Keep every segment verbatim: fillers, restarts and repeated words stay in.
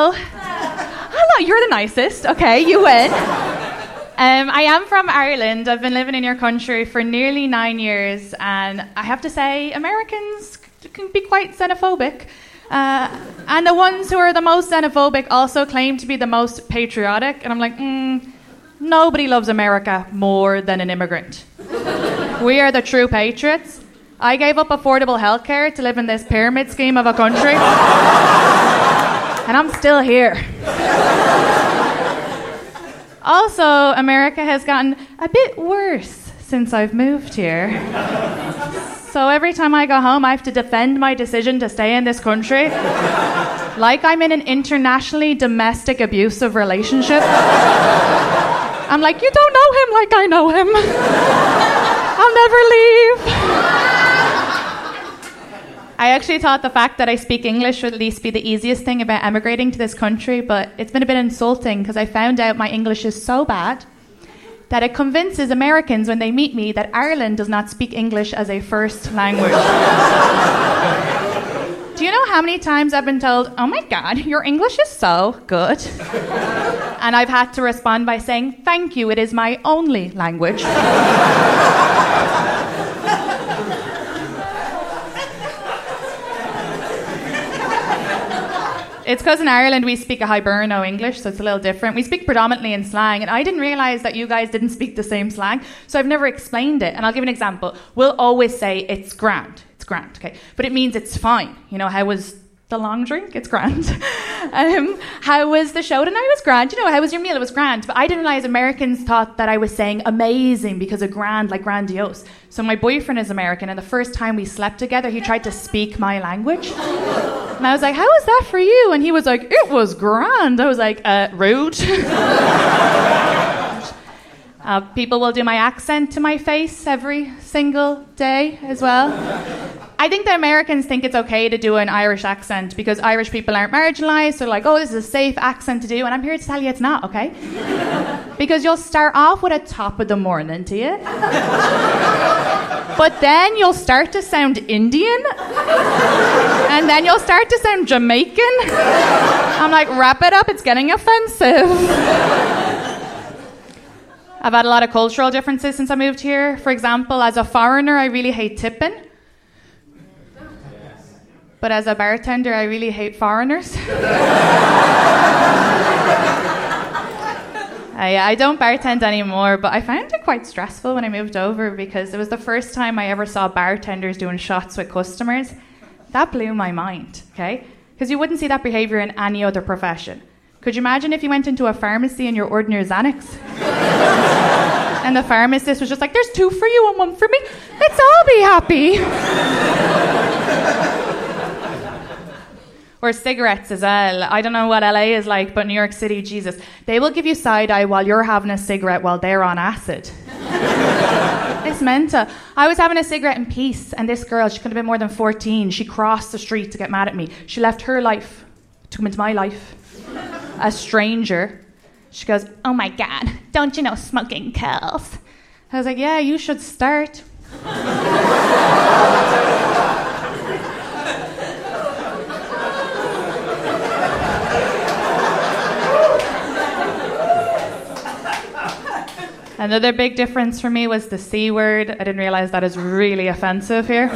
Oh, hello, you're the nicest. Okay, you win. Um, I am from Ireland. I've been living in your country for nearly nine years, and I have to say, Americans can be quite xenophobic. Uh, and the ones who are the most xenophobic also claim to be the most patriotic. And I'm like, mm, nobody loves America more than an immigrant. We are the true patriots. I gave up affordable healthcare to live in this pyramid scheme of a country. And I'm still here. Also, America has gotten a bit worse since I've moved here. So every time I go home, I have to defend my decision to stay in this country. Like I'm in an internationally domestic abusive relationship. I'm like, you don't know him like I know him. I'll never leave. I actually thought the fact that I speak English would at least be the easiest thing about emigrating to this country, but it's been a bit insulting because I found out my English is so bad that it convinces Americans when they meet me that Ireland does not speak English as a first language. Do you know how many times I've been told, oh my God, your English is so good? And I've had to respond by saying, thank you, it is my only language. It's because in Ireland we speak a Hiberno English, so it's a little different. We speak predominantly in slang, and I didn't realise that you guys didn't speak the same slang, so I've never explained it. And I'll give an example. We'll always say, it's grand. It's grand, okay? But it means it's fine. You know, how was the long drink? It's grand. um, how was the show tonight? It was grand. You know, how was your meal? It was grand. But I didn't realise Americans thought that I was saying amazing because of grand, like grandiose. So my boyfriend is American, and the first time we slept together, he tried to speak my language. And I was like, how was that for you? And he was like, it was grand. I was like, uh, rude. uh, people will do my accent to my face every single day as well. I think the Americans think it's okay to do an Irish accent because Irish people aren't marginalised. So they're like, oh, this is a safe accent to do. And I'm here to tell you it's not, okay? Because you'll start off with a top of the morning to you. But then you'll start to sound Indian. And then you'll start to sound Jamaican. I'm like, wrap it up, it's getting offensive. I've had a lot of cultural differences since I moved here. For example, as a foreigner, I really hate tipping. But as a bartender, I really hate foreigners. I, I don't bartend anymore, but I found it quite stressful when I moved over because it was the first time I ever saw bartenders doing shots with customers. That blew my mind, okay? Because you wouldn't see that behaviour in any other profession. Could you imagine if you went into a pharmacy and you ordered your Xanax? And the pharmacist was just like, there's two for you and one for me. Let's all be happy. Or cigarettes as well. I don't know what L A is like, but New York City, Jesus. They will give you side-eye while you're having a cigarette while they're on acid. It's mental. I was having a cigarette in peace, and this girl, she could have been more than fourteen. She crossed the street to get mad at me. She left her life to come into my life. A stranger. She goes, oh my God, don't you know smoking kills? I was like, yeah, you should start. Another big difference for me was the C word. I didn't realise that is really offensive here.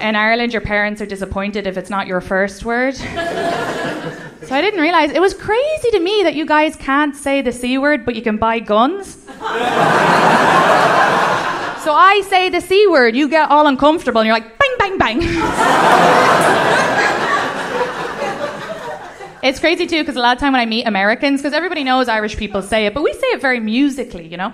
In Ireland, your parents are disappointed if it's not your first word. So I didn't realise. It was crazy to me that you guys can't say the C word, but you can buy guns. So I say the C word, you get all uncomfortable, and you're like, bang, bang, bang. It's crazy, too, because a lot of time when I meet Americans, because everybody knows Irish people say it, but we say it very musically, you know?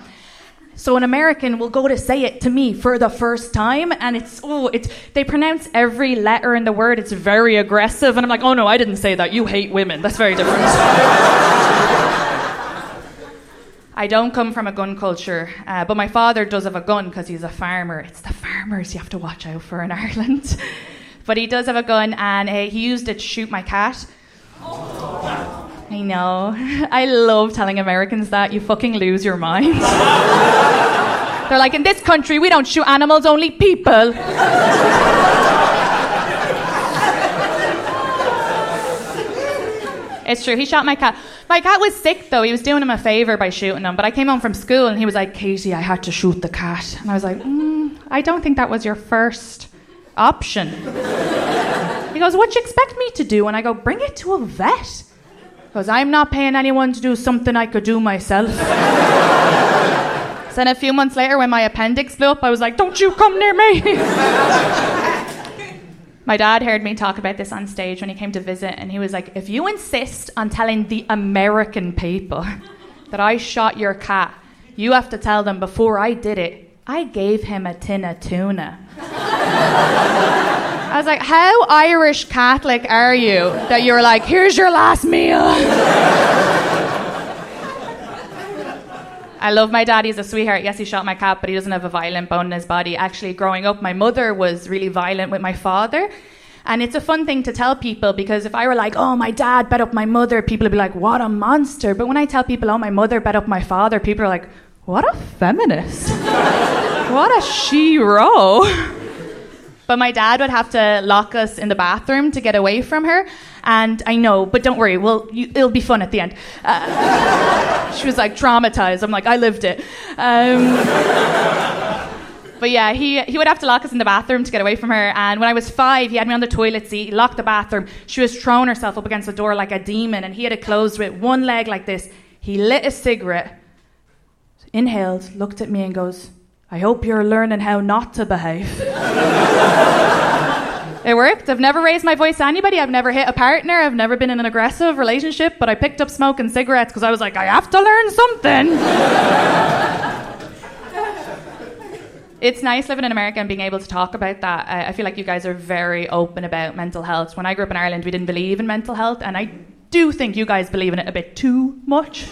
So an American will go to say it to me for the first time, and it's, oh, it's, they pronounce every letter in the word. It's very aggressive, and I'm like, oh, no, I didn't say that. You hate women. That's very different. I don't come from a gun culture, uh, but my father does have a gun because he's a farmer. It's the farmers you have to watch out for in Ireland. But he does have a gun, and uh, he used it to shoot my cat. I know. I love telling Americans that. You fucking lose your mind. They're like, in this country, we don't shoot animals, only people. It's true. He shot my cat. My cat was sick, though. He was doing him a favor by shooting him. But I came home from school, and he was like, Katie, I had to shoot the cat. And I was like, mm, I don't think that was your first option. He goes, what do you expect me to do? And I go, bring it to a vet. He goes, I'm not paying anyone to do something I could do myself. Then a few months later, when my appendix blew up, I was like, don't you come near me. My dad heard me talk about this on stage when he came to visit, and he was like, if you insist on telling the American people that I shot your cat, you have to tell them before I did it, I gave him a tin of tuna. I was like, how Irish Catholic are you that you're like, here's your last meal? I love my dad, he's a sweetheart. Yes, he shot my cat, but he doesn't have a violent bone in his body. Actually, growing up, my mother was really violent with my father. And it's a fun thing to tell people, because if I were like, oh, my dad beat up my mother, people would be like, what a monster. But when I tell people, oh, my mother beat up my father, people are like, what a feminist. What a she-ro. But my dad would have to lock us in the bathroom to get away from her. And I know, but don't worry, we'll, you, it'll be fun at the end. Uh, she was like traumatized. I'm like, I lived it. Um, but yeah, he, he would have to lock us in the bathroom to get away from her. And when I was five, he had me on the toilet seat, he locked the bathroom. She was throwing herself up against the door like a demon, and he had it closed with one leg like this. He lit a cigarette, inhaled, looked at me and goes, I hope you're learning how not to behave. It worked. I've never raised my voice to anybody. I've never hit a partner. I've never been in an aggressive relationship, but I picked up smoking cigarettes because I was like, I have to learn something. It's nice living in America and being able to talk about that. I, I feel like you guys are very open about mental health. When I grew up in Ireland, we didn't believe in mental health, and I do think you guys believe in it a bit too much.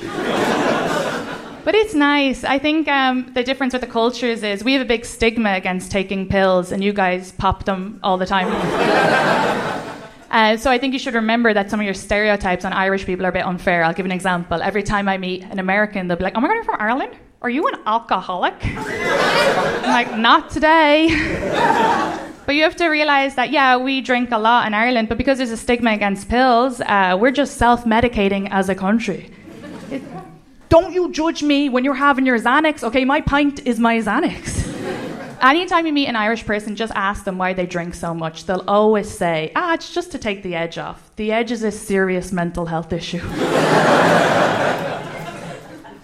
But it's nice. I think um, the difference with the cultures is we have a big stigma against taking pills, and you guys pop them all the time. uh, so I think you should remember that some of your stereotypes on Irish people are a bit unfair. I'll give an example. Every time I meet an American, they'll be like, oh my God, you're from Ireland? Are you an alcoholic? I'm like, not today. But you have to realize that, yeah, we drink a lot in Ireland, but because there's a stigma against pills, uh, we're just self-medicating as a country. It, Don't you judge me when you're having your Xanax. Okay, my pint is my Xanax. Anytime you meet an Irish person, just ask them why they drink so much. They'll always say, ah, it's just to take the edge off. The edge is a serious mental health issue. uh,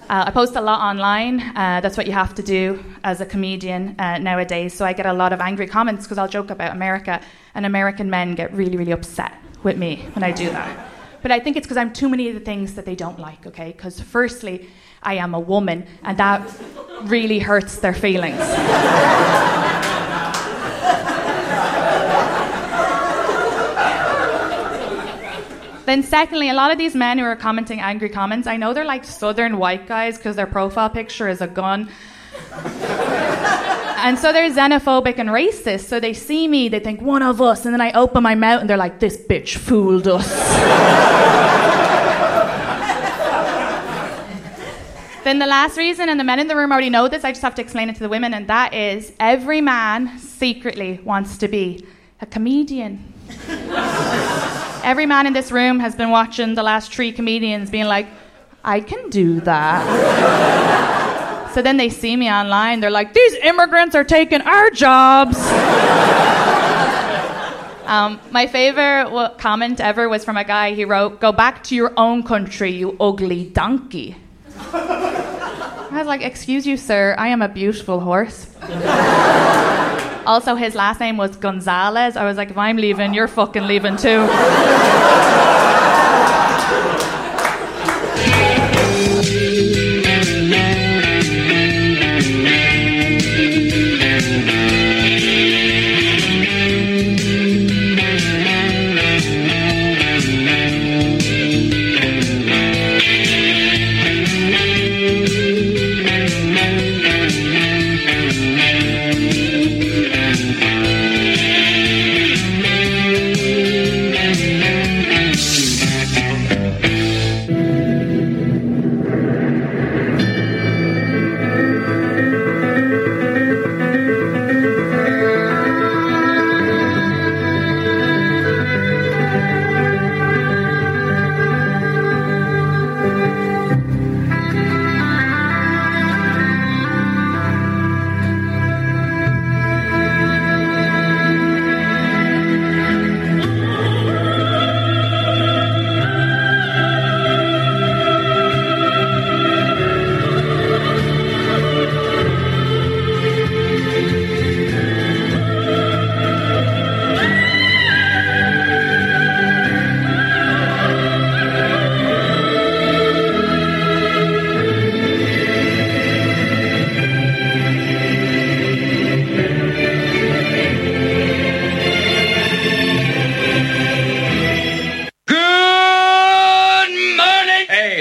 I post a lot online. Uh, that's what you have to do as a comedian uh, nowadays. So I get a lot of angry comments because I'll joke about America. And American men get really, really upset with me when I do that. But I think it's because I'm too many of the things that they don't like, okay? Because firstly, I am a woman, and that really hurts their feelings. Then secondly, a lot of these men who are commenting angry comments, I know they're like southern white guys because their profile picture is a gun. And so they're xenophobic and racist. So they see me, they think, one of us. And then I open my mouth and they're like, this bitch fooled us. Then the last reason, and the men in the room already know this, I just have to explain it to the women, and that is every man secretly wants to be a comedian. Every man in this room has been watching the last three comedians being like, I can do that. So then they see me online, they're like, these immigrants are taking our jobs. um, my favorite w- comment ever was from a guy. He wrote, go back to your own country, you ugly donkey. I was like, excuse you, sir, I am a beautiful horse. Also, his last name was Gonzalez. I was like, if I'm leaving, you're fucking leaving too.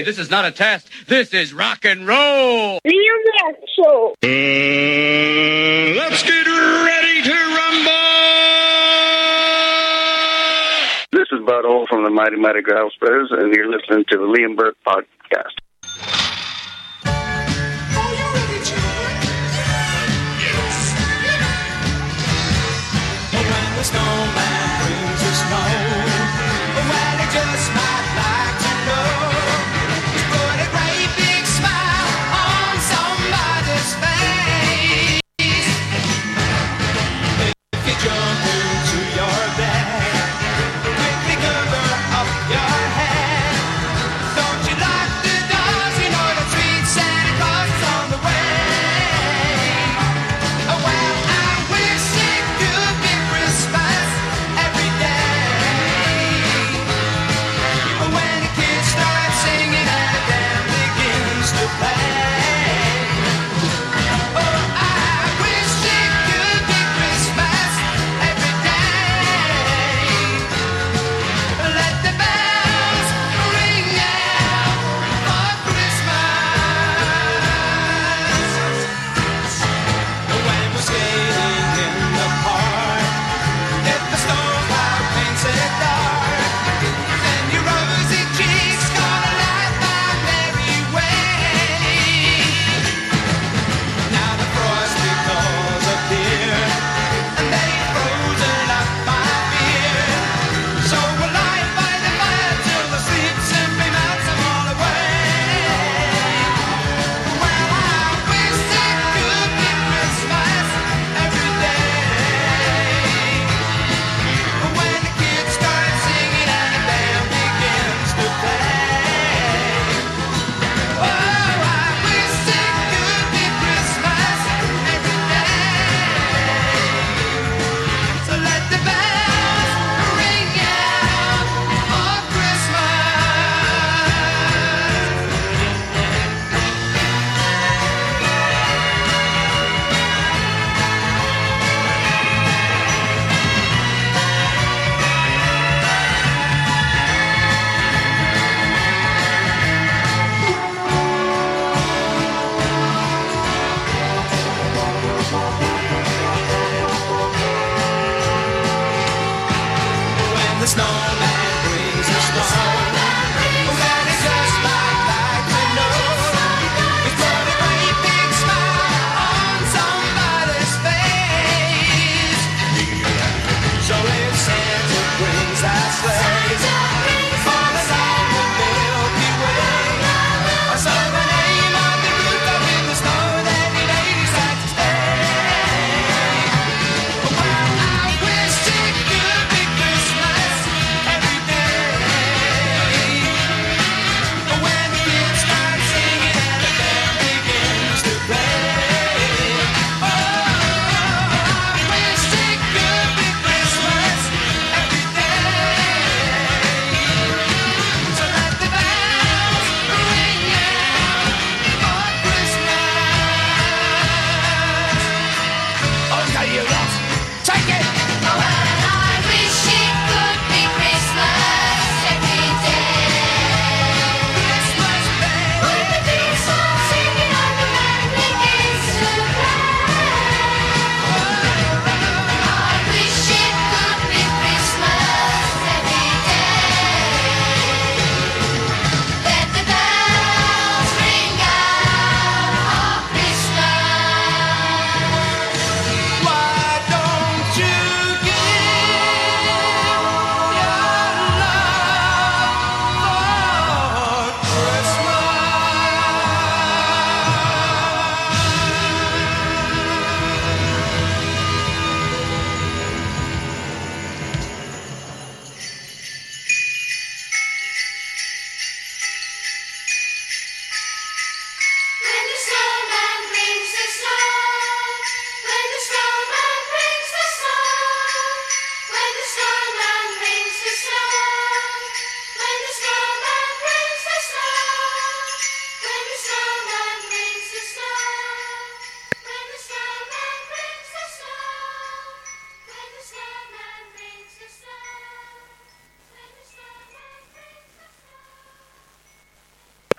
Hey, this is not a test. This is rock and roll. Liam Burke Show. Uh, let's get ready to rumble. This is Bud Old from the Mighty Mighty Gravel Brothers, and you're listening to the Liam Burke Podcast. Don't you like the dog?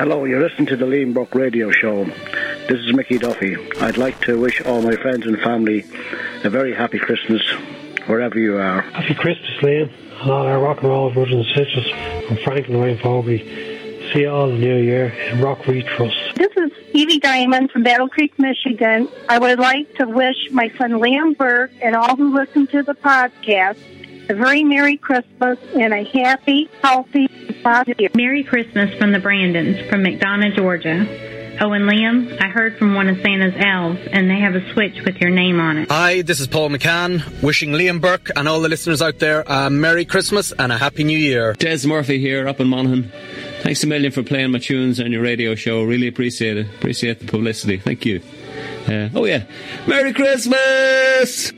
Hello, you're listening to the Liam Burke Radio Show. This is Mickey Duffy. I'd like to wish all my friends and family a very happy Christmas, wherever you are. Happy Christmas, Liam, and all our rock and roll brothers and sisters from Franklin and Wayne Foggy. See you all in the new year, and rock we trust. This is Stevie Diamond from Battle Creek, Michigan. I would like to wish my son Liam Burke and all who listen to the podcast a very Merry Christmas and a happy, healthy, positive year. Merry Christmas from the Brandons from McDonough, Georgia. Oh, and Liam, I heard from one of Santa's elves, and they have a switch with your name on it. Hi, this is Paul McCann, wishing Liam Burke and all the listeners out there a Merry Christmas and a Happy New Year. Des Murphy here, up in Monaghan. Thanks a million for playing my tunes on your radio show. Really appreciate it. Appreciate the publicity. Thank you. Uh, oh, yeah. Merry Christmas!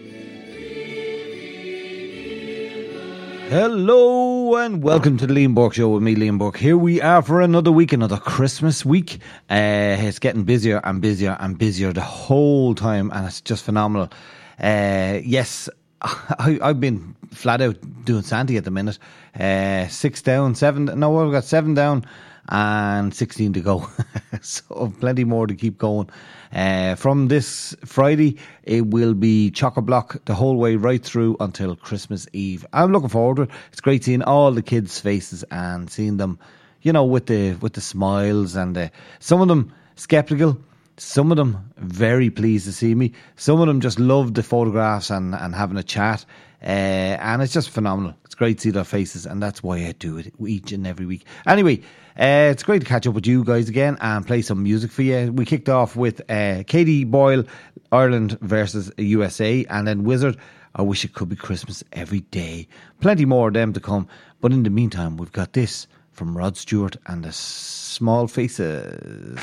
Hello and welcome to the Liam Burke Show with me, Liam Burke. Here we are for another week, another Christmas week. Uh, it's getting busier and busier and busier the whole time, and it's just phenomenal. Uh, yes, I, I've been flat out doing Santy at the minute. Uh, six down, seven. No, I've got seven down and sixteen to go. So plenty more to keep going. Uh, from this Friday, it will be chock-a-block the whole way right through until Christmas Eve. I'm looking forward to it. It's great seeing all the kids' faces and seeing them, you know, with the with the smiles, and the, some of them sceptical, some of them very pleased to see me, some of them just love the photographs and, and having a chat. Uh, and it's just phenomenal. It's great to see their faces, and that's why I do it each and every week. Anyway, uh, it's great to catch up with you guys again and play some music for you. We kicked off with uh, Katie Boyle, Ireland versus U S A, and then Wizard, I Wish It Could Be Christmas Every Day. Plenty more of them to come. But in the meantime, we've got this from Rod Stewart and the Small Faces.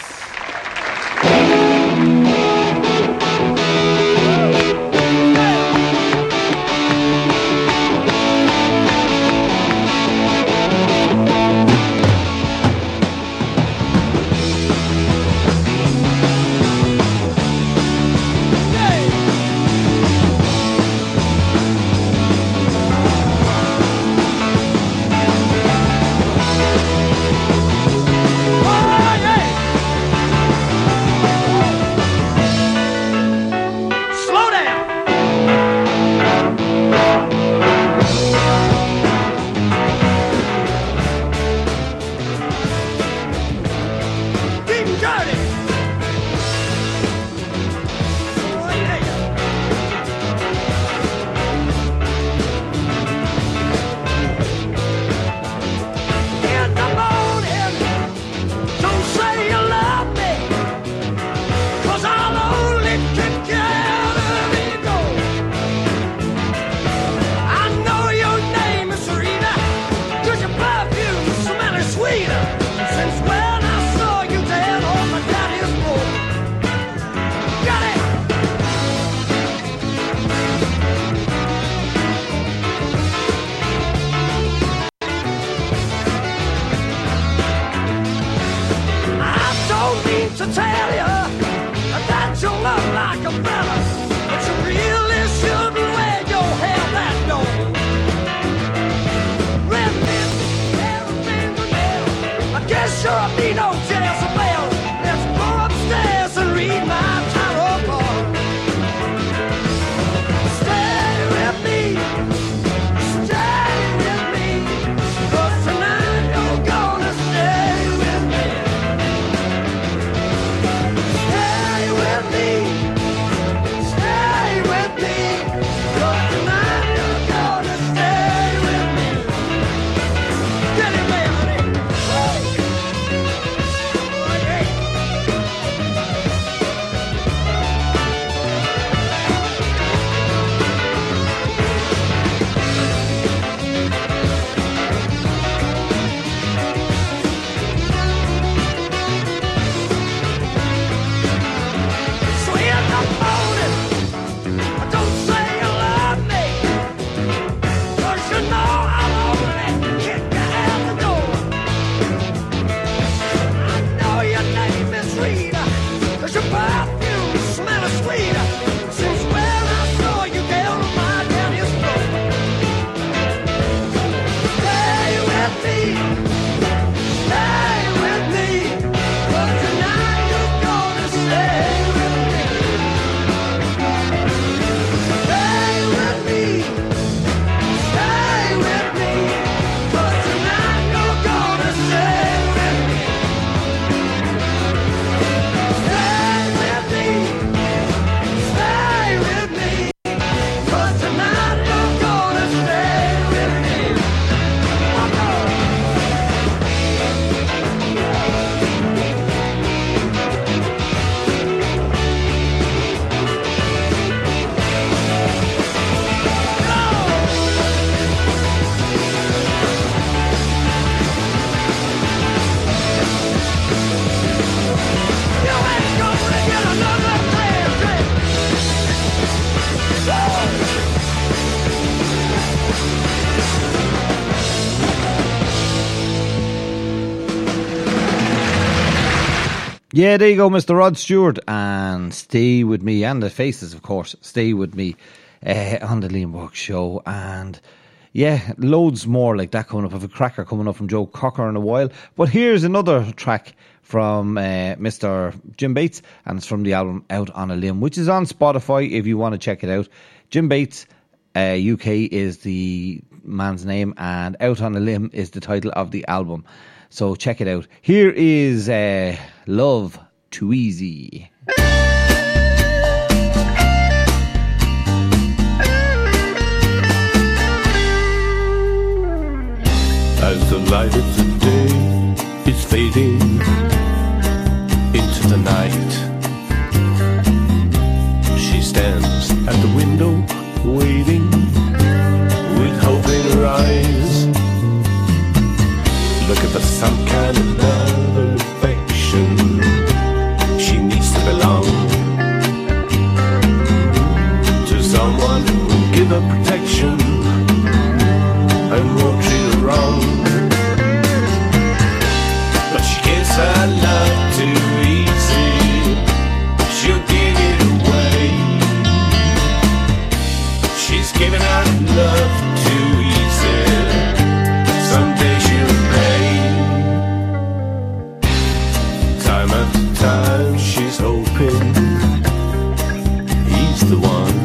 Yeah, there you go, Mister Rod Stewart, and Stay With Me, and the Faces, of course, Stay With Me uh, on the Liam Burke Show. And yeah, loads more like that coming up. I have a cracker coming up from Joe Cocker in a while. But here's another track from uh, Mister Jim Bates, and it's from the album Out on a Limb, which is on Spotify if you want to check it out. Jim Bates uh, U K is the man's name, and Out on a Limb is the title of the album. So check it out. Here is uh, Love Too Easy. As the light of the day is fading into the night, she stands at the window waiting with hope in her eyes, looking for some kind of love and affection. She needs to belong to someone who will give her protection and won't treat her wrong. But she gets her love too easy, she'll give it away. She's giving her love too easy, someday she'll after time. She's hoping he's the one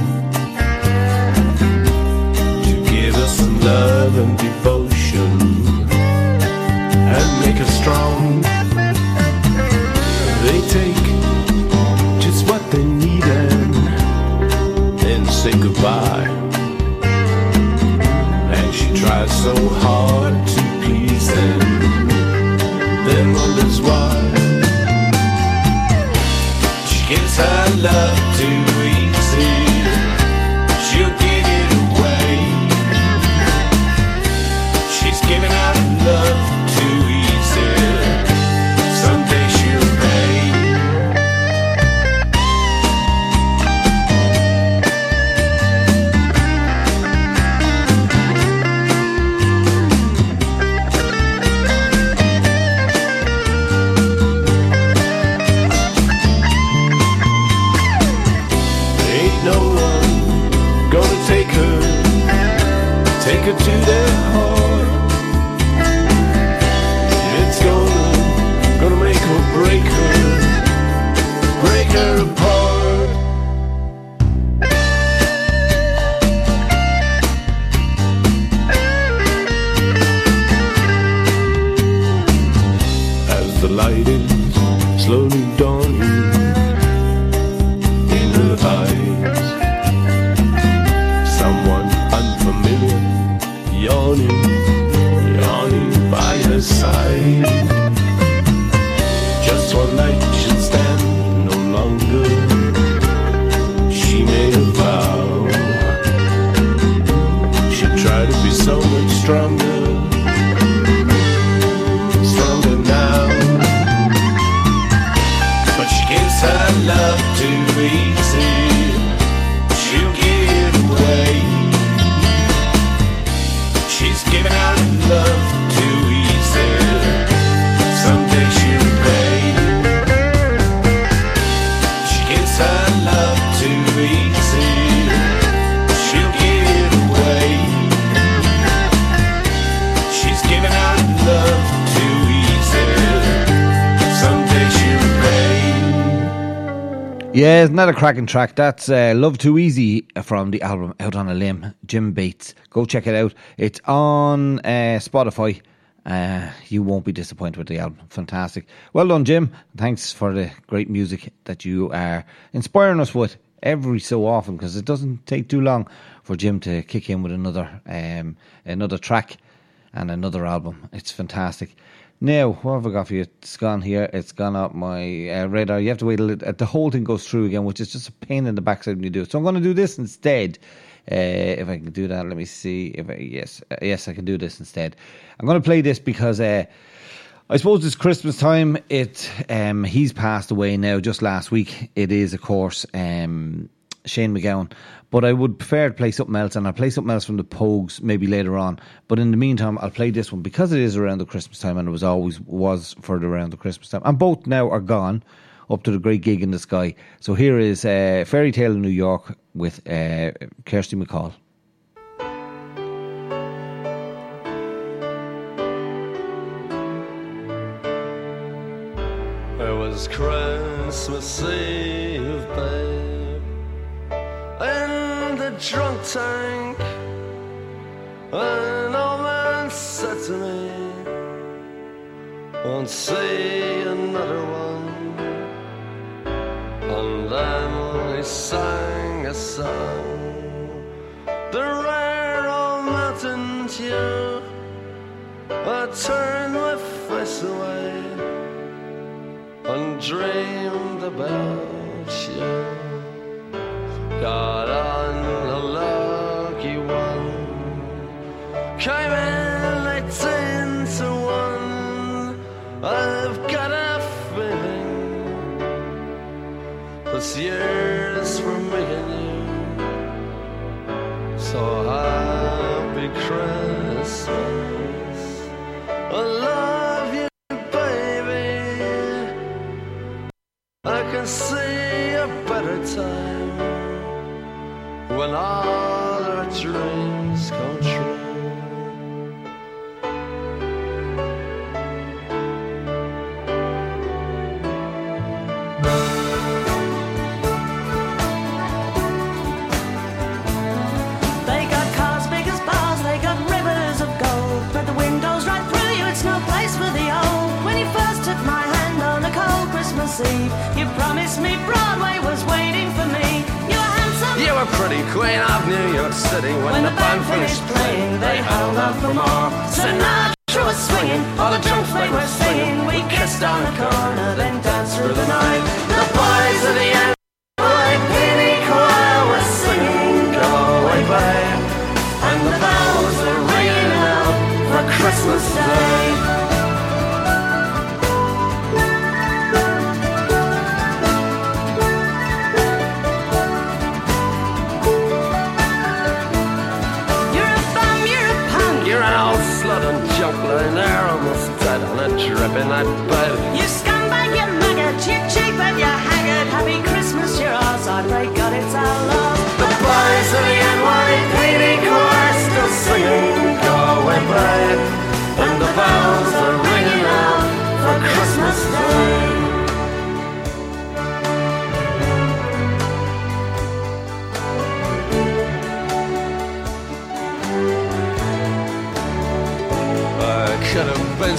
to give her some love and devotion and make her strong. They take just what they need and then say goodbye, and she tries so hard to please them, then wonders why. Gives her love too easy, she'll give it away. She's giving out love too easy, someday she'll pay. Take her to their heart. It's gonna, gonna make her break her, break her apart. As the light is slowly dawning in her eyes, someone unfamiliar yawning, yawning by her side. Just one night she'll stand no longer, she made a vow. She'll try to be so much stronger, stronger now. But she gives her love too easy, she'll give it away. She's giving out love too easy, someday she'll pay. She gets her love too easy, she'll give it away. She's giving out love too easy, someday she'll pay. Yeah, isn't that a cracking track? That's uh, Love Too Easy from the album Out on a Limb, Jim Bates. Go check it out. It's on uh, Spotify. Uh, you won't be disappointed with the album. Fantastic. Well done, Jim. Thanks for the great music that you are inspiring us with every so often, because it doesn't take too long for Jim to kick in with another um, another track and another album. It's fantastic. Now, what have I got for you? It's gone here. It's gone up my uh, radar. You have to wait a little. The whole thing goes through again, which is just a pain in the backside when you do it. So I'm going to do this instead. Uh, if I can do that, let me see. If I, yes, uh, yes, I can do this instead. I'm going to play this because uh, I suppose it's Christmas time. It um, he's passed away now. Just last week, it is, of course, um, Shane McGowan. But I would prefer to play something else, and I'll play something else from the Pogues maybe later on. But in the meantime, I'll play this one because it is around the Christmas time, and it was always was further around the Christmas time. And both now are gone up to the great gig in the sky. So here is uh, Fairy Tale in New York with uh, Kirsty MacColl. It was Christmas Eve, babe, in the drunk tank. An old man said to me, won't see another one. And then he sang a song, the rare old mountain dew. I turned my face away and dreamed about you. Got on a lucky one, came in eighteen to one. I've got a feeling this year's for me and you. So happy Christmas, I love you. See a better time when all our dreams come true. They got cars big as bars, they got rivers of gold, but the wind goes right through you, it's no place for the old. When you first took my hand on a cold Christmas Eve, promise me Broadway was waiting for me. You were handsome, you were pretty, queen of New York City. When, when the band finished playing, they held out for more. Sinatra was swinging, all the junk they were singing. We kissed on the corner, then danced through the night. The boys of the N Y P D choir were singing, go away, babe. And the bells were ringing out for Christmas Day. Dripping that bud. You scumbag, you maggot, you cheap and you haggard. Happy Christmas, you're ours, I pray God it's our love. The boys of the N Y P D choir still singing, go away, babe. And the bells are ringing out for Christmas Day. Could have been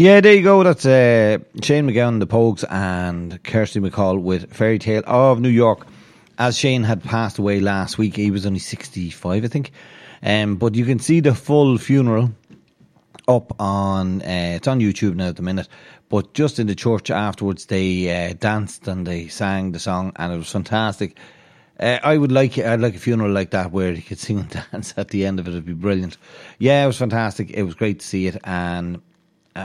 Yeah, there you go. That's uh, Shane McGowan, the Pogues, and Kirsty MacColl with Fairy Tale of New York. As Shane had passed away last week, he was only sixty-five, I think. Um, but you can see the full funeral up on, uh, it's on YouTube now at the minute. But just in the church afterwards, they uh, danced and they sang the song, and it was fantastic. Uh, I would like I'd like a funeral like that where you could sing and dance at the end of it. It'd be brilliant. Yeah, it was fantastic. It was great to see it, and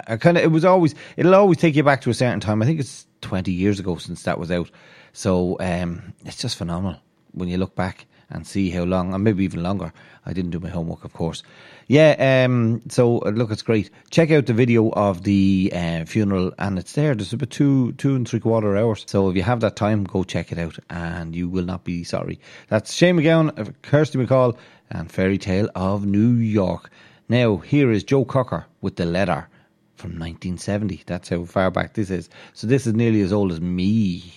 I kind of, it was always, it'll always take you back to a certain time. I think it's twenty years ago since that was out. So um, it's just phenomenal when you look back and see how long, and maybe even longer. I didn't do my homework, of course. Yeah, um, so look, it's great. Check out the video of the uh, funeral, and it's there. There's about two, two and three quarter hours. So if you have that time, go check it out, and you will not be sorry. That's Shane McGowan, Kirsty MacColl, and Fairy Tale of New York. Now, here is Joe Cocker with The Letter from nineteen seventy. That's how far back this is. So this is nearly as old as me.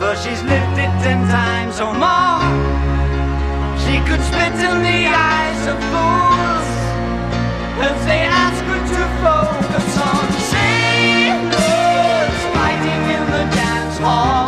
for she's lived it ten times or more. She could spit in the eyes of fools as they ask her to focus on. She knows fighting in the dance hall.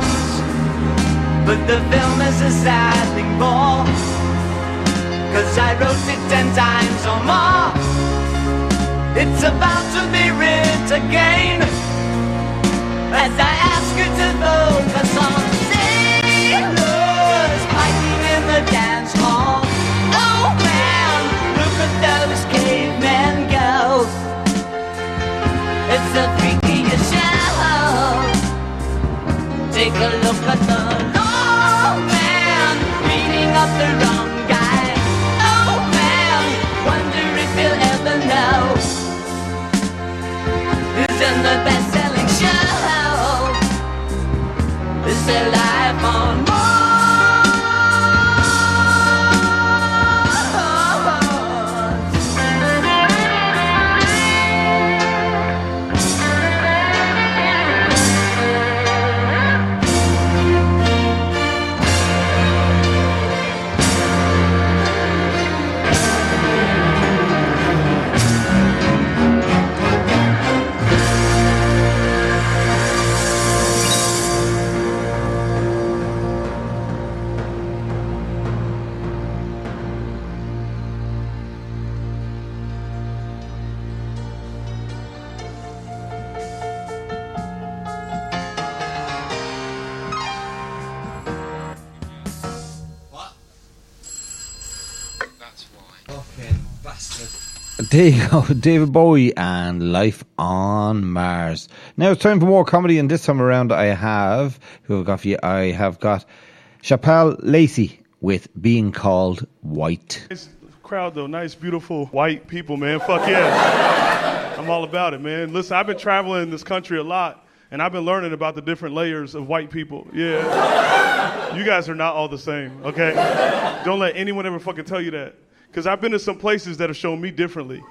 But the film is a sad thing more, 'cause I wrote it ten times or more. It's about to be writ again, as I ask you to vote for some sailors fighting in the dance hall. Oh man, look at those cavemen go. It's the freakiest show. Take a look at the old man beating up the wrong guy. Oh man, wonder if he'll ever know. He's in the best-selling show. It's their life on Mars. There you go, David Bowie and Life on Mars. Now it's time for more comedy, and this time around I have, who have got for you, I have got Chappelle Lacey with Being Called White. Nice crowd though, nice, beautiful white people, man, fuck yeah. I'm all about it, man. Listen, I've been traveling this country a lot, and I've been learning about the different layers of white people, yeah. You guys are not all the same, okay? Don't let anyone ever fucking tell you that. Because I've been to some places that have shown me differently.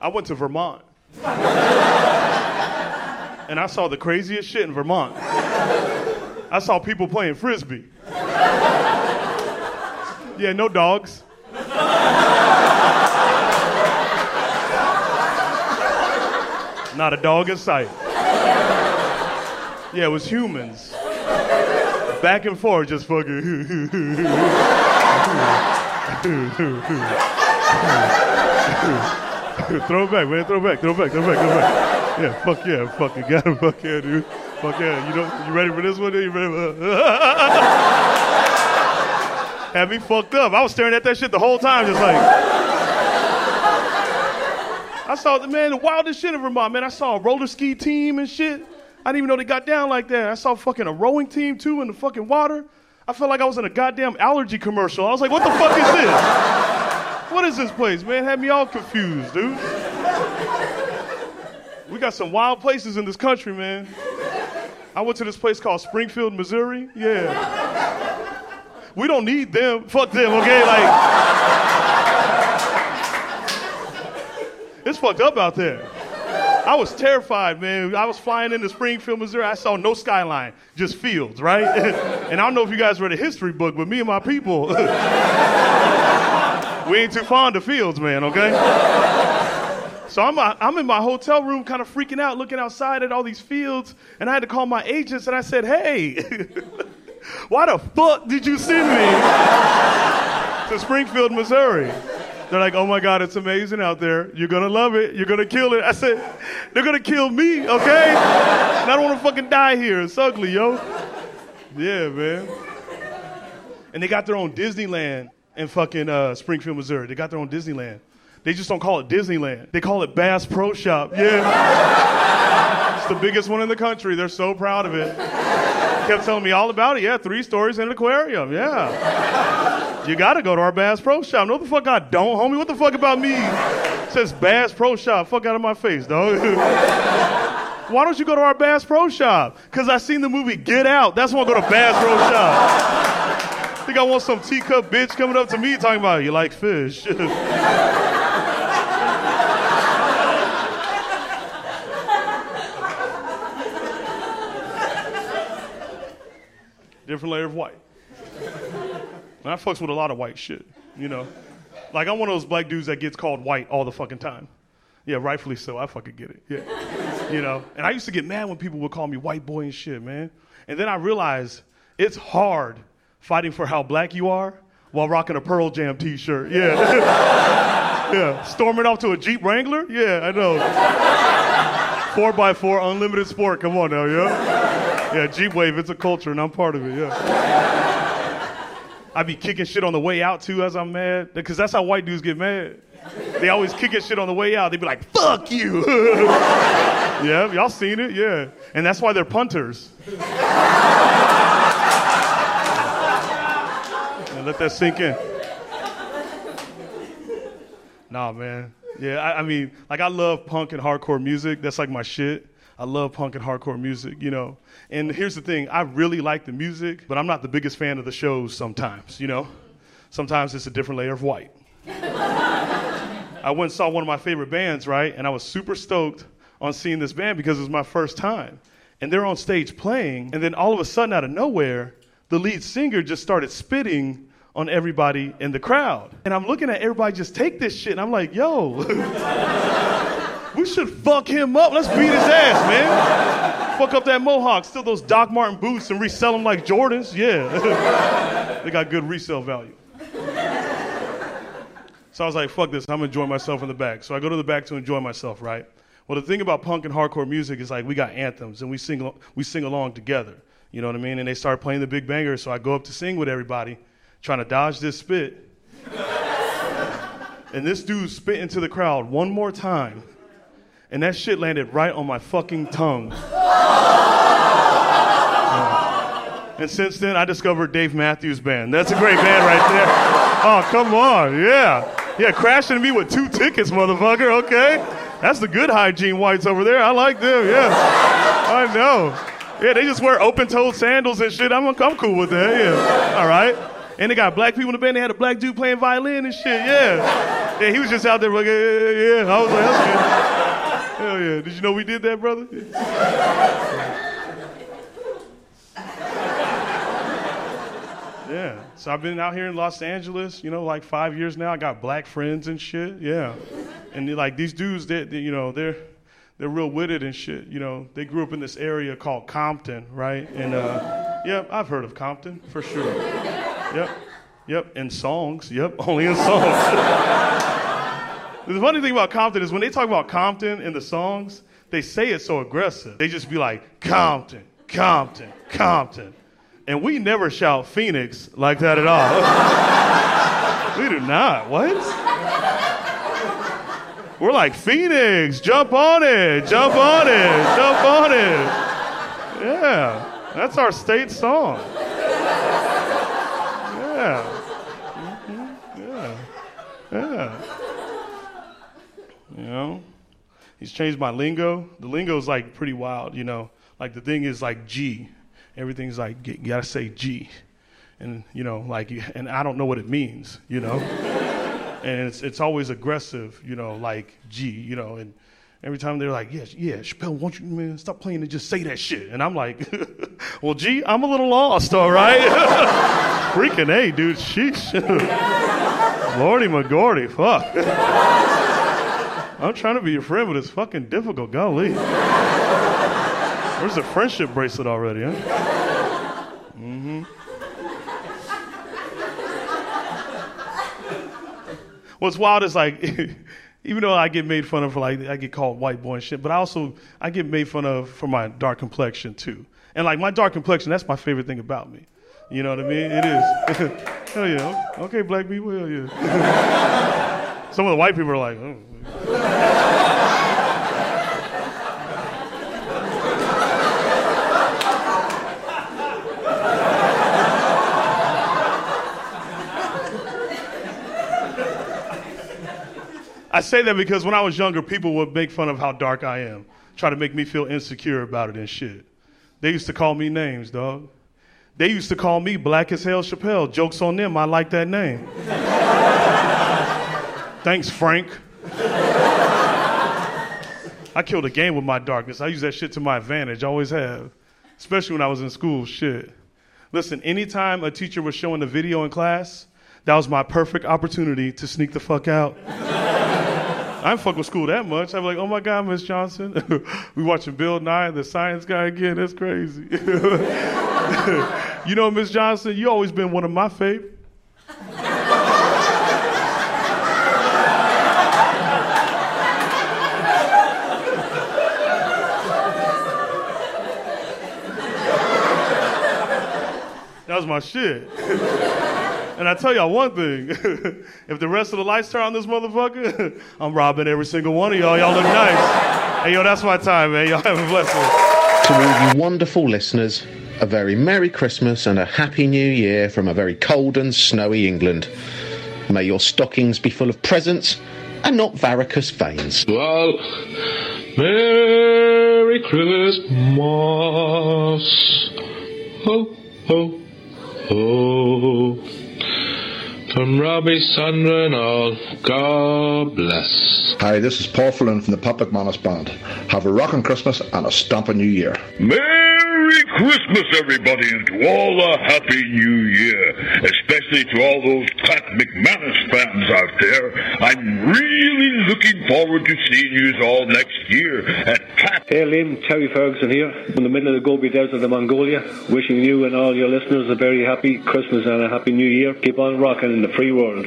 I went to Vermont. And I saw the craziest shit in Vermont. I saw people playing Frisbee. Yeah, no dogs. Not a dog in sight. Yeah, it was humans. Back and forth, just fucking... Throw it back, man. Throw it back. Throw it back. Throw it back. Throw it back. Yeah, fuck yeah, fucking got him. Fuck yeah, dude. Fuck yeah. You know, you ready for this one? You ready? For... Had me fucked up. I was staring at that shit the whole time, just like. I saw the man, the wildest shit in Vermont, man. I saw a roller ski team and shit. I didn't even know they got down like that. I saw fucking a rowing team too in the fucking water. I felt like I was in a goddamn allergy commercial. I was like, what the fuck is this? What is this place, man? Had me all confused, dude. We got some wild places in this country, man. I went to this place called Springfield, Missouri. Yeah. We don't need them. Fuck them, okay? Like, it's fucked up out there. I was terrified, man. I was flying into Springfield, Missouri. I saw no skyline, just fields, right? And I don't know if you guys read a history book, but me and my people, we ain't too fond of fields, man, okay? So I'm, a, I'm in my hotel room kind of freaking out, looking outside at all these fields, and I had to call my agents, and I said, hey, why the fuck did you send me to Springfield, Missouri? They're like, oh my God, it's amazing out there. You're gonna love it. You're gonna kill it. I said, they're gonna kill me, okay? And I don't wanna fucking die here. It's ugly, yo. Yeah, man. And they got their own Disneyland in fucking uh, Springfield, Missouri. They got their own Disneyland. They just don't call it Disneyland. They call it Bass Pro Shop. Yeah. It's the biggest one in the country. They're so proud of it. Kept telling me all about it. Yeah, three stories and an aquarium. Yeah. You gotta go to our Bass Pro Shop. No the fuck I don't, homie. What the fuck about me? It says Bass Pro Shop. Fuck out of my face, dog. why don't you go to our Bass Pro Shop? Because I seen the movie Get Out. That's why I go to Bass Pro Shop. I think I want some teacup bitch coming up to me talking about, you like fish. Different layer of white. And I fucks with a lot of white shit, you know. Like, I'm one of those black dudes that gets called white all the fucking time. Yeah, rightfully so. I fucking get it. Yeah, you know. And I used to get mad when people would call me white boy and shit, man. And then I realized it's hard fighting for how black you are while rocking a Pearl Jam t-shirt. Yeah. Yeah. Storming off to a Jeep Wrangler? Yeah, I know. Four by four, unlimited sport. Come on now, yeah. Yeah, Jeep wave. It's a culture, and I'm part of it. Yeah. I be kicking shit on the way out, too, as I'm mad. Because that's how white dudes get mad. They always kicking shit on the way out. They be like, fuck you. Yeah, y'all seen it? Yeah. And that's why they're punters. Man, let that sink in. Nah, man. Yeah, I, I mean, like, I love punk and hardcore music. That's, like, my shit. I love punk and hardcore music, you know. And here's the thing, I really like the music, but I'm not the biggest fan of the shows sometimes, you know. Sometimes it's a different layer of white. I went and saw one of my favorite bands, right? And I was super stoked on seeing this band because it was my first time. And they're on stage playing, and then all of a sudden, out of nowhere, the lead singer just started spitting on everybody in the crowd. And I'm looking at everybody just take this shit, and I'm like, yo. We should fuck him up. Let's beat his ass, man. Fuck up that mohawk. Steal those Doc Marten boots and resell them like Jordans. Yeah. They got good resale value. So I was like, fuck this. I'm going to enjoy myself in the back. So I go to the back to enjoy myself, right? Well, the thing about punk and hardcore music is like we got anthems and we sing, we sing along together. You know what I mean? And they start playing the big banger. So I go up to sing with everybody, trying to dodge this spit. And this dude spit into the crowd one more time. And that shit landed right on my fucking tongue. Yeah. And since then, I discovered Dave Matthews Band. That's a great band right there. Oh, come on, yeah. Yeah, crashing me with two tickets, motherfucker, okay? That's the good hygiene whites over there. I like them, yeah. I know. Yeah, they just wear open-toed sandals and shit. I'm, I'm cool with that, yeah. All right. And they got black people in the band. They had a black dude playing violin and shit, yeah. Yeah, he was just out there like, yeah, yeah, yeah. I was like, that's good. Hell yeah. Did you know we did that, brother? Yeah. So I've been out here in Los Angeles, you know, like five years now. I got black friends and shit. Yeah. And like these dudes, they, they, you know, they're they're real with it and shit. You know, they grew up in this area called Compton, right? And uh, yeah, I've heard of Compton for sure. Yep. Yep. In songs. Yep. Only in songs. The funny thing about Compton is when they talk about Compton in the songs, they say it so aggressive. They just be like, Compton, Compton, Compton. And we never shout Phoenix like that at all. We do not. What? We're like, Phoenix, jump on it, jump on it, jump on it. Yeah, that's our state song. Yeah. Mm-hmm. Yeah. Yeah. You know, he's changed my lingo. The lingo's like pretty wild, you know. Like the thing is like G. Everything's like, you gotta say G. And, you know, like, and I don't know what it means, you know. And it's it's always aggressive, you know, like G, you know. And every time they're like, yeah, yeah, Chappelle, won't you, man, stop playing and just say that shit. And I'm like, well, G, I'm a little lost, all right? Freaking A, dude, sheesh. Lordy McGordy, fuck. I'm trying to be your friend, but it's fucking difficult. Golly. Where's the friendship bracelet already, huh? Mm-hmm. What's wild is like, even though I get made fun of for like, I get called white boy and shit, but I also, I get made fun of for my dark complexion too. And like my dark complexion, that's my favorite thing about me. You know what I mean? It is. Hell yeah. Okay, black people, hell yeah. Some of the white people are like, oh. I say that because when I was younger, people would make fun of how dark I am. try to make me feel insecure about it and shit. They used to call me names, dog. They used to call me Black as Hell Chappelle. Joke's on them, I like that name. Thanks, Frank. I killed a game with my darkness. I use that shit to my advantage, I always have. Especially when I was in school, shit. Listen, anytime a teacher was showing a video in class, that was my perfect opportunity to sneak the fuck out. I didn't fuck with school that much. I'm like, oh my God, Miss Johnson. We watching Bill Nye, the science guy again. That's crazy. You know, Miss Johnson, you always been one of my faves. That was my shit. And I tell y'all one thing, if the rest of the lights turn on this motherfucker, I'm robbing every single one of y'all. Y'all look nice. Hey, yo, that's my time, man. Y'all have a blessed one. To all you wonderful listeners, a very Merry Christmas and a Happy New Year from a very cold and snowy England. May your stockings be full of presents and not varicose veins. Well, Merry Christmas. Ho, ho, ho. From Robbie Sandra and all, God bless. Hi, this is Paul Flynn from the Puppet Manus Band. Have a rockin' Christmas and a stompin' New Year. Merry Christmas, everybody, and to all a Happy New Year. Especially to all those Pat McManus fans out there. I'm really looking forward to seeing you all next year at Pat. Hey, Liam, Terry Ferguson here, from the middle of the Gobi Desert of Mongolia. Wishing you and all your listeners a very happy Christmas and a Happy New Year. Keep on rocking in the free world.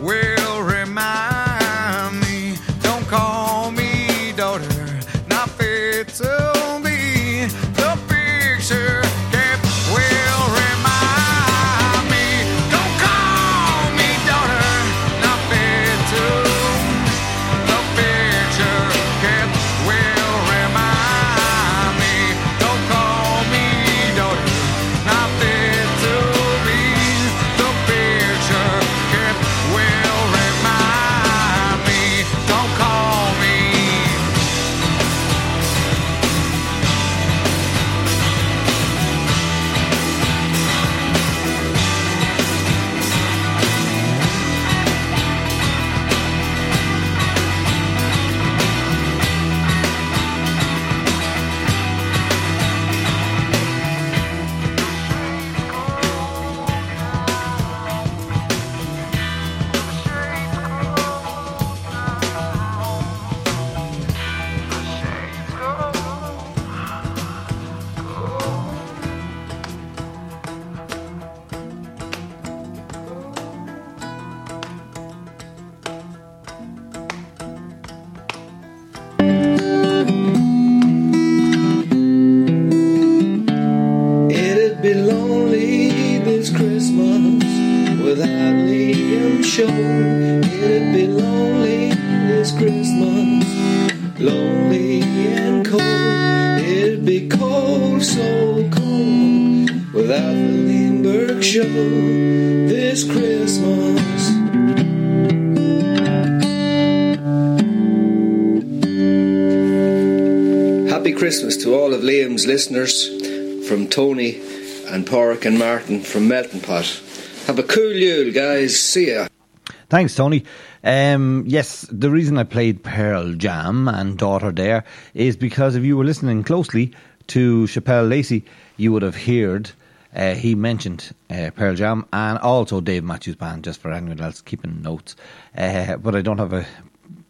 Where that Liam showed. It'd be lonely this Christmas, lonely and cold. It'd be cold, so cold, without the Liam Burke show this Christmas. Happy Christmas to all of Liam's listeners from Tony and Porrick and Martin from Melting Pot. Have a cool Yule, guys. See ya. Thanks, Tony. Um, yes, the reason I played Pearl Jam and Daughter there is because if you were listening closely to Chappelle Lacey, you would have heard uh, he mentioned uh, Pearl Jam and also Dave Matthews Band, just for anyone else keeping notes. Uh, but I don't have a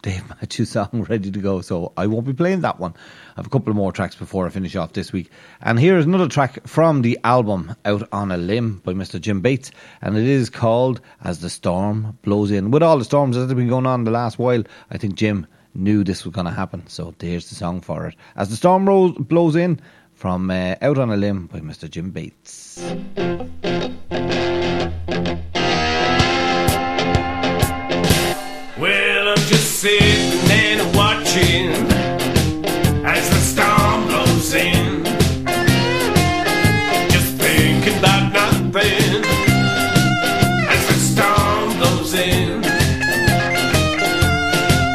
Dave Matthews song ready to go, so I won't be playing that one. I have a couple of more tracks before I finish off this week. And here is another track from the album Out on a Limb by Mister Jim Bates, and it is called As the Storm Blows In. With all the storms that have been going on the last while, I think Jim knew this was going to happen, so there's the song for it. As the Storm Rose Blows In from uh, Out on a Limb by Mister Jim Bates. Well, I'm just sitting and watching as the storm blows in, just thinking about nothing as the storm blows in.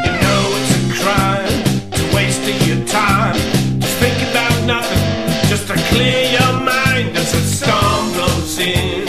You know it's a crime to waste your time, just thinking about nothing, just to clear your mind as the storm blows in.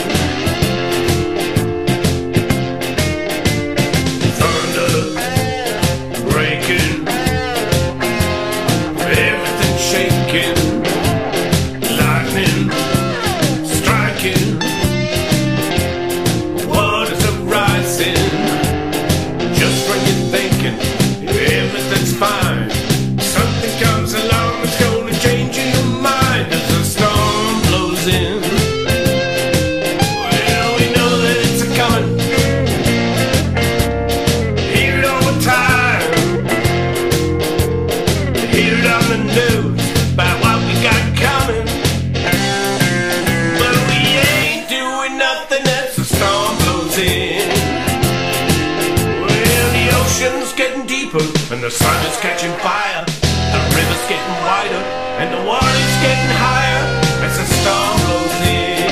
And the sun is catching fire, the river's getting wider, and the water's getting higher as the storm blows in.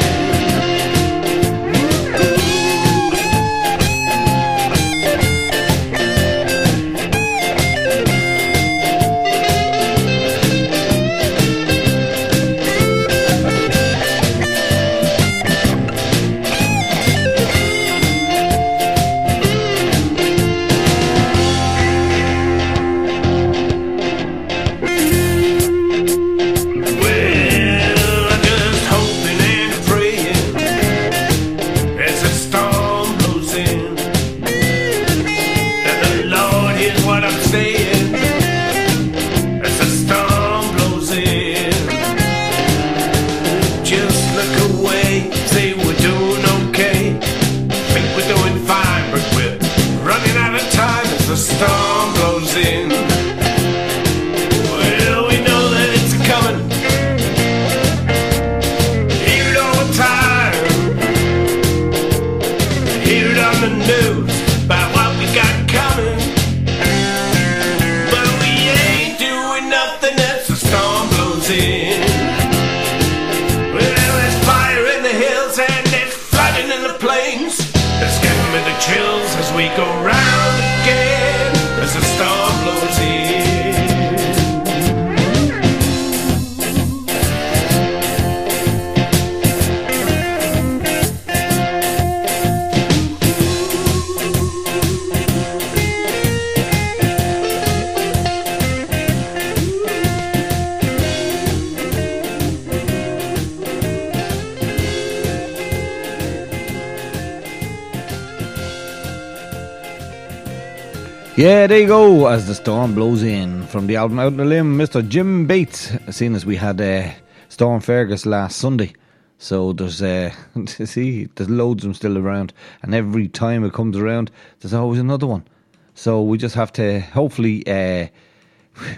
Yeah, there you go, As the Storm Blows In, from the album Out on a Limb, Mister Jim Bates, seeing as we had uh, Storm Fergus last Sunday. So there's, uh, see, there's loads of them still around, and every time it comes around, there's always another one. So we just have to, hopefully, uh,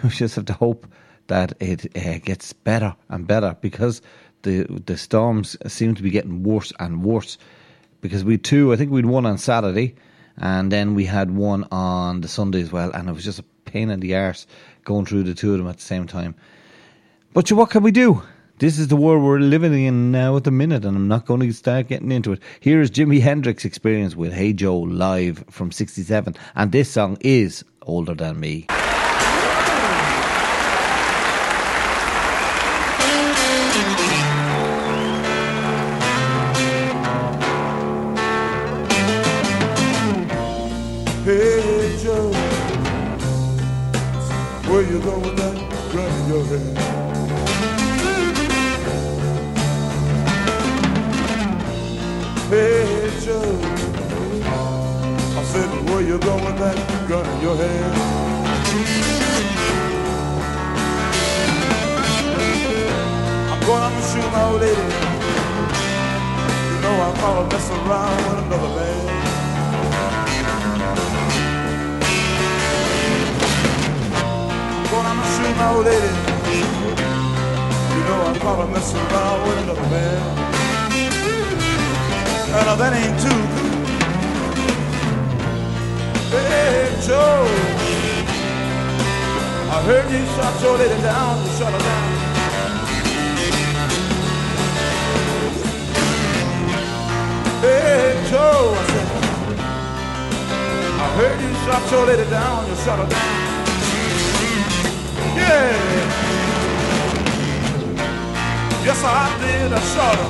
we just have to hope that it uh, gets better and better, because the the storms seem to be getting worse and worse. because we two, I think we'd one on Saturday and then we had one on the Sunday as well, and it was just a pain in the arse going through the two of them at the same time. But what can we do? This is the world we're living in now at the minute, and I'm not going to start getting into it. Here is Jimi Hendrix's experience with Hey Joe live from sixty-seven, and this song is Older Than Me. Hey Joe, where you going with that gun in your head? Hey Joe, I said, where you going with that gun in your hand? I'm going to shoot my old lady. You know I probably mess around with another man. I'm going to shoot my old lady. You know I probably mess around with another man. Oh, no, that ain't too good. Hey, Joe, I heard you shot your lady down, you shut her down. Hey, Joe, I said, I heard you shot your lady down, you shut her down. Yeah. Yes, I did, I shot her.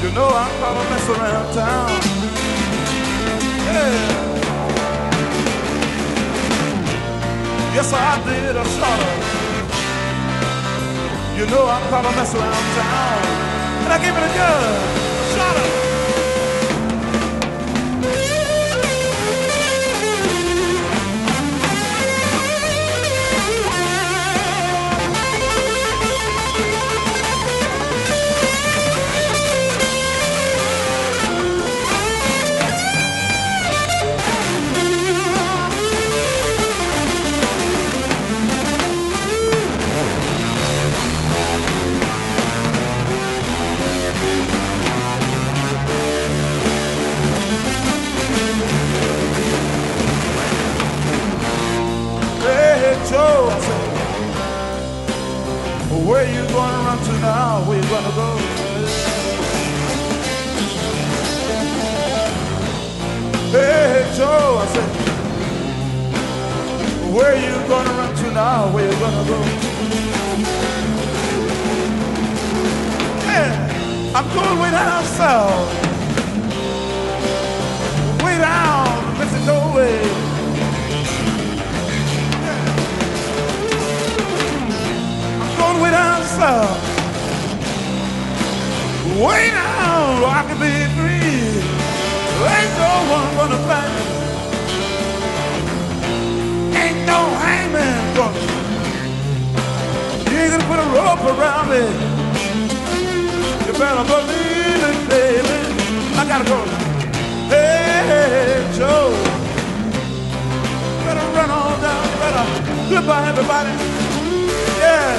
You know I probably mess around town. Yeah. Yes, I did a shot her. You know I probably mess around town. And I gave it a gun, shot her. Where you gonna run to now? Where you gonna go? Hey, hey Joe, I said, where you gonna run to now? Where you gonna go? Yeah, I'm going way down south, way down Mississippi way. Way down south, way down, I can be free. Ain't no one gonna find me. Ain't no hangman gonna. You ain't gonna put a rope around me. You better believe it, baby. I gotta go. Hey, hey Joe, better run on down, better. Goodbye, everybody. Yeah.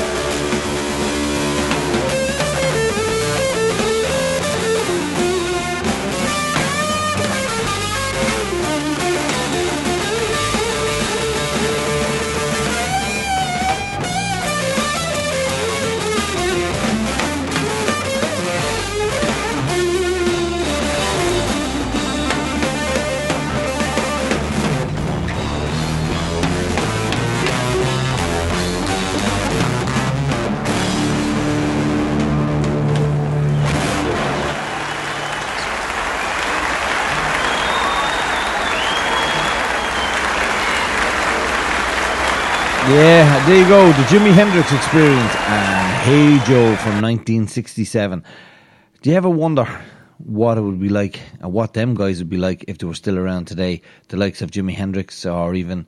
Yeah, there you go, the Jimi Hendrix Experience and Hey Joe from nineteen sixty-seven. Do you ever wonder what it would be like, and what them guys would be like if they were still around today, the likes of Jimi Hendrix, or even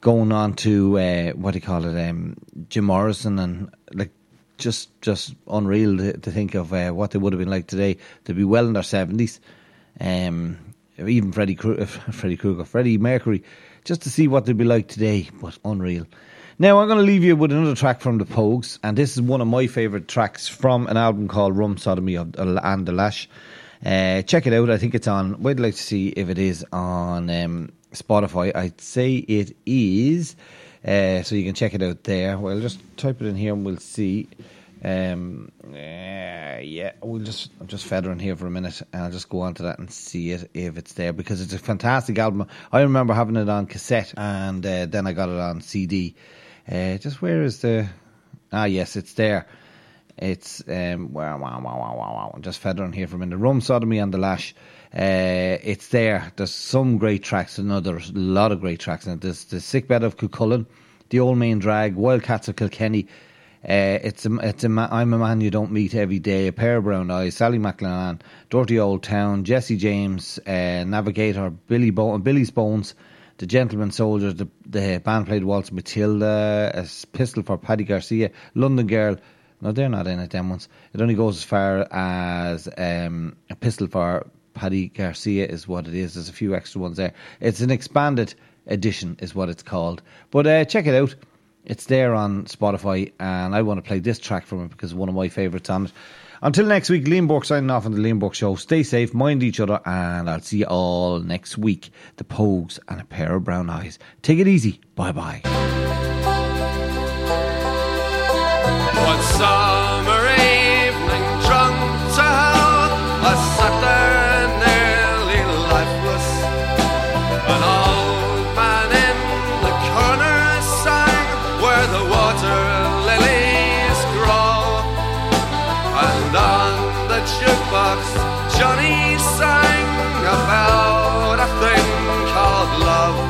going on to, uh, what do you call it, um, Jim Morrison, and like just just unreal to, to think of uh, what they would have been like today. They'd be well in their seventies, um, even Freddie Krueger, Freddie Krueger, Freddie Mercury, just to see what they'd be like today, but unreal. Now, I'm going to leave you with another track from the Pogues, and this is one of my favourite tracks from an album called Rum Sodomy and the Lash. Uh, check it out. I think it's on, we'd like to see if it is on um, Spotify. I'd say it is. Uh, so you can check it out there. Well, just type it in here and we'll see. Um, uh, yeah, we'll just I'm just feathering here for a minute, and I'll just go on to that and see it if it's there, because it's a fantastic album. I remember having it on cassette, and uh, then I got it on C D. Uh, just where is the? Ah, yes, it's there. It's um, wow, wow, wow, wow, wow. I'm just feathering here for a minute. Rum Sodomy and the Lash. Uh, it's there. There's some great tracks. No, there's a lot of great tracks. And there's the Sickbed of Cucullin, the Old Main Drag, Wildcats of Kilkenny. Uh, it's a, it's a ma- I'm a Man You Don't Meet Every Day, A Pair of Brown Eyes, Sally McLennan, Dirty Old Town, Jesse James, uh, Navigator, Billy Bo- Billy's Bones, The Gentleman Soldier, the, the band played Waltz Matilda, a Pistol for Paddy Garcia, London Girl. No, they're not in it, them ones. It only goes as far as um, A Pistol for Paddy Garcia is what it is. There's a few extra ones there. It's an expanded edition is what it's called. But uh, check it out. It's there on Spotify, and I want to play this track from it because it's one of my favourites on it. Until next week, Liam Burke signing off on the Liam Burke Show. Stay safe, mind each other, and I'll see you all next week. The Pogues and A Pair of Brown Eyes. Take it easy. Bye-bye. One summer evening, drunk to hell, I sat there nearly lifeless. An old man in the corner sang where the water lilies grow, and on the jukebox Johnny sang about a thing called love,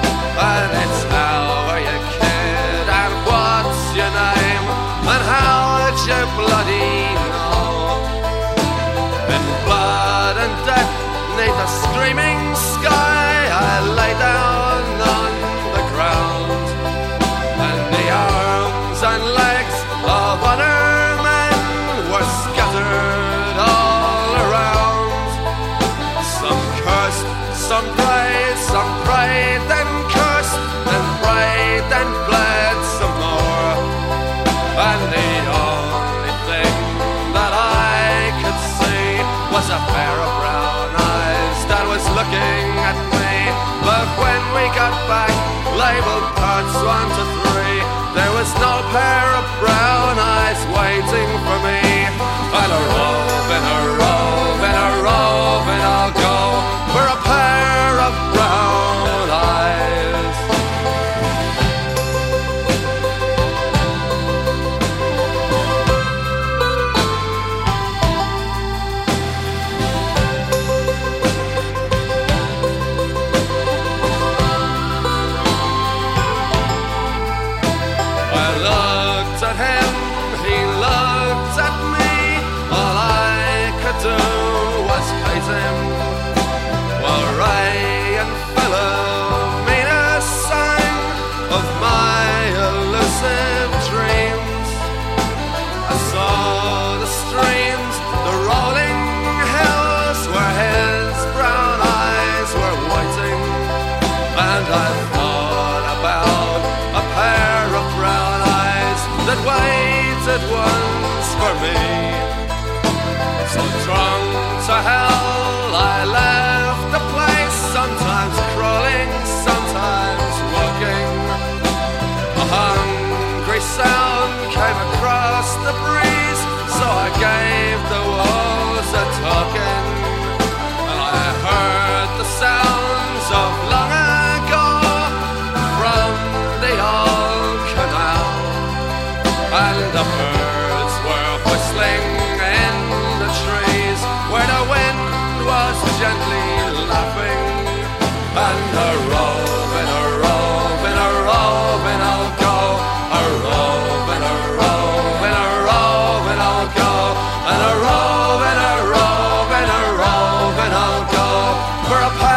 and it's now where you kid and what's your name and how did you bloody know? In blood and death, neath a screaming sky, I lay down on the ground, and the arms and legs of other men were scattered all around. Some cursed, some prayed, some prayed then cursed, then prayed then bled some more. And the only thing that I could see was a pair of brown eyes that was looking at me. But when we got back, labeled parts one to three, there was no pair of brown eyes waiting for me. I'll rove and I'll rove and I'll rove and I'll go for a pair of brown eyes. At once for me. So drunk to hell I left the place, sometimes crawling, sometimes walking. A hungry sound came across the breeze, so I gave the walls a talking, and I heard the sounds of long ago from the old canal. And the birds were whistling in the trees where the wind was gently laughing. And a robe and a robe and a robe and I'll go, a robe and a robe and a robe and I'll go, and a robe and a robe and a robe and I'll go for a